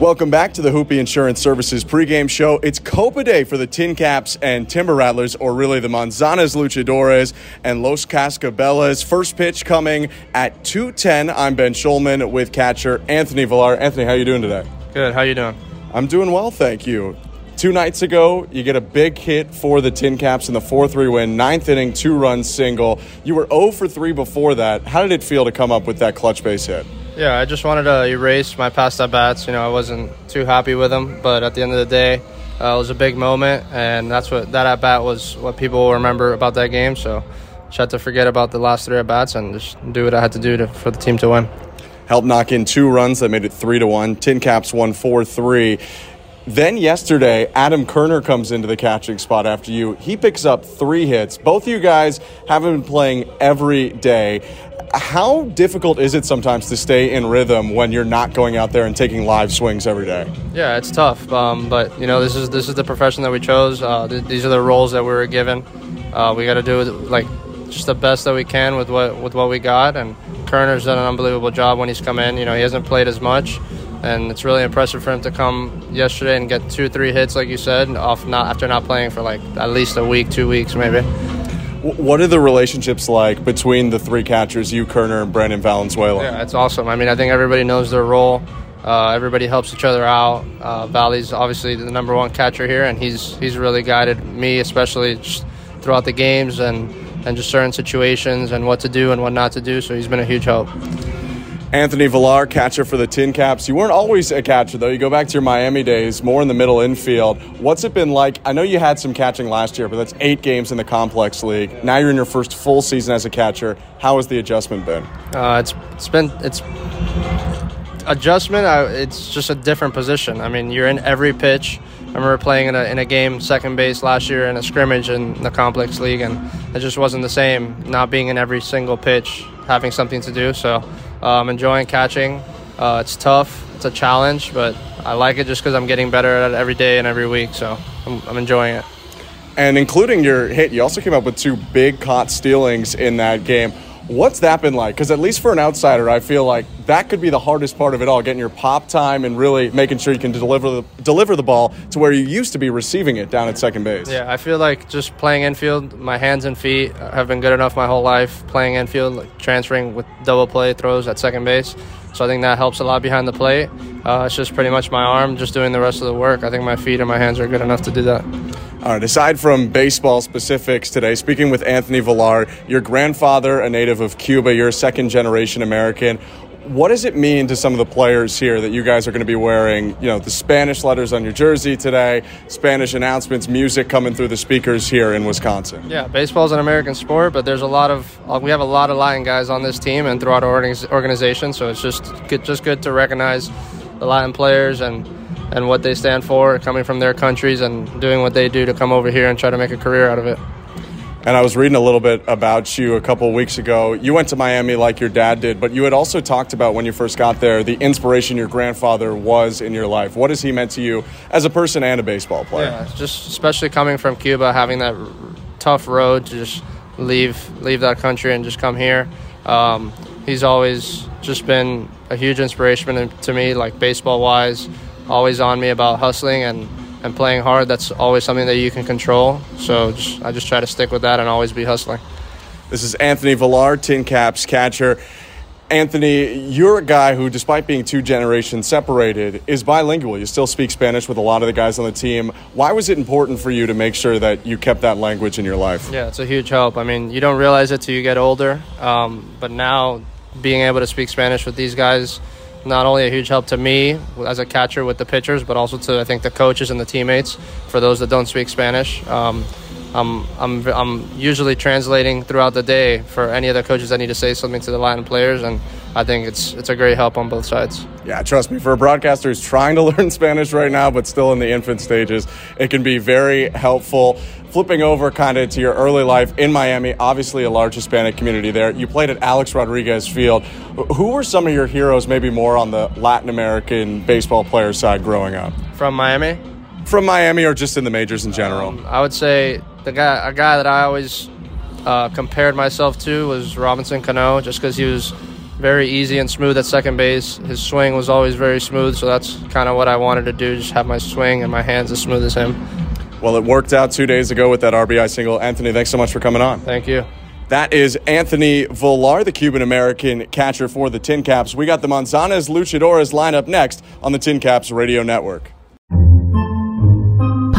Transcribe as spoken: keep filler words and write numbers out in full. Welcome back to the Hoopy Insurance Services pregame show. It's Copa Day for the Tin Caps and Timber Rattlers, or really the Manzanas, Luchadores, and Los Cascabelas. First pitch coming at two ten. I'm Ben Schulman with catcher Anthony Villar. Anthony, how are you doing today? Good. How are you doing? I'm doing well, thank you. Two nights ago, you get a big hit for the Tin Caps in the four three win, ninth inning, two-run single. You were oh for three before that. How did it feel to come up with that clutch base hit? Yeah, I just wanted to erase my past at-bats. You know, I wasn't too happy with them, but at the end of the day, uh, it was a big moment, and that's what that at-bat was what people will remember about that game. So just had to forget about the last three at-bats and just do what I had to do to, for the team to win. Helped knock in two runs that made it three to one. Tin Caps won four three. Then yesterday, Adam Kerner comes into the catching spot after you. He picks up three hits. Both of you guys have been playing every day. How difficult is it sometimes to stay in rhythm when you're not going out there and taking live swings every day? Yeah, it's tough. Um, but, you know, this is this is the profession that we chose. Uh, th- these are the roles that we were given. Uh, we got to do, like, just the best that we can with what with what we got. And Kerner's done an unbelievable job when he's come in. You know, he hasn't played as much. And it's really impressive for him to come yesterday and get two, three hits, like you said, off not after not playing for like at least a week, two weeks maybe. What are the relationships like between the three catchers, you, Kerner, and Brandon Valenzuela? Yeah, it's awesome. I mean, I think everybody knows their role. Uh, everybody helps each other out. Uh, Valley's obviously the number one catcher here, and he's he's really guided me, especially just throughout the games and, and just certain situations and what to do and what not to do. So he's been a huge help. Anthony Villar, catcher for the Tin Caps. You weren't always a catcher, though. You go back to your Miami days, more in the middle infield. What's it been like? I know you had some catching last year, but that's eight games in the Complex League. Yeah. Now you're in your first full season as a catcher. How has the adjustment been? Uh, it's it's been it's adjustment. I, it's just a different position. I mean, you're in every pitch. I remember playing in a, in a game second base last year in a scrimmage in the Complex League, and it just wasn't the same. Not being in every single pitch, having something to do, so. I'm um, enjoying catching. Uh, it's tough. It's a challenge, but I like it just because I'm getting better at it every day and every week, so I'm, I'm enjoying it. And including your hit, you also came up with two big caught stealings in that game. What's that been like? Because at least for an outsider, I feel like that could be the hardest part of it all, getting your pop time and really making sure you can deliver the, deliver the ball to where you used to be receiving it down at second base. Yeah, I feel like just playing infield, my hands and feet have been good enough my whole life, playing infield, like transferring with double play throws at second base. So I think that helps a lot behind the plate. Uh, it's just pretty much my arm just doing the rest of the work. I think my feet and my hands are good enough to do that. All right, aside from baseball specifics today, speaking with Anthony Villar, your grandfather, a native of Cuba, you're a second-generation American. What does it mean to some of the players here that you guys are going to be wearing, you know, the Spanish letters on your jersey today, Spanish announcements, music coming through the speakers here in Wisconsin? Yeah, baseball's an American sport, but there's a lot of – we have a lot of Latin guys on this team and throughout our organization, so it's just good, just good to recognize the Latin players and – and what they stand for, coming from their countries and doing what they do to come over here and try to make a career out of it. And I was reading a little bit about you a couple of weeks ago. You went to Miami like your dad did, but you had also talked about when you first got there the inspiration your grandfather was in your life. What has he meant to you as a person and a baseball player? Yeah, just especially coming from Cuba, having that tough road to just leave leave that country and just come here. Um, he's always just been a huge inspiration to me, like baseball-wise. Always on me about hustling and, and playing hard. That's always something that you can control. So just, I just try to stick with that and always be hustling. This is Anthony Villar, Tin Caps catcher. Anthony, you're a guy who, despite being two generations separated, is bilingual. You still speak Spanish with a lot of the guys on the team. Why was it important for you to make sure that you kept that language in your life? Yeah, it's a huge help. I mean, you don't realize it till you get older. Um, but now being able to speak Spanish with these guys, not only a huge help to me as a catcher with the pitchers, but also to, I think, the coaches and the teammates for those that don't speak Spanish. Um, I'm, I'm, I'm usually translating throughout the day for any of the coaches that need to say something to the Latin players, and I think it's it's a great help on both sides. Yeah, trust me, for a broadcaster who's trying to learn Spanish right now but still in the infant stages, it can be very helpful. Flipping over kind of to your early life in Miami, obviously a large Hispanic community there. You played at Alex Rodriguez Field. Who were some of your heroes, maybe more on the Latin American baseball player side growing up? From Miami? From Miami or just in the majors in general? Um, I would say the guy, a guy that I always uh, compared myself to was Robinson Cano, just because he was very easy and smooth at second base. His swing was always very smooth, so that's kind of what I wanted to do, just have my swing and my hands as smooth as him. Well, it worked out two days ago with that R B I single. Anthony, thanks so much for coming on. Thank you. That is Anthony Villar, the Cuban-American catcher for the Tin Caps. We got the Manzanas Luchadores lineup next on the Tin Caps Radio Network.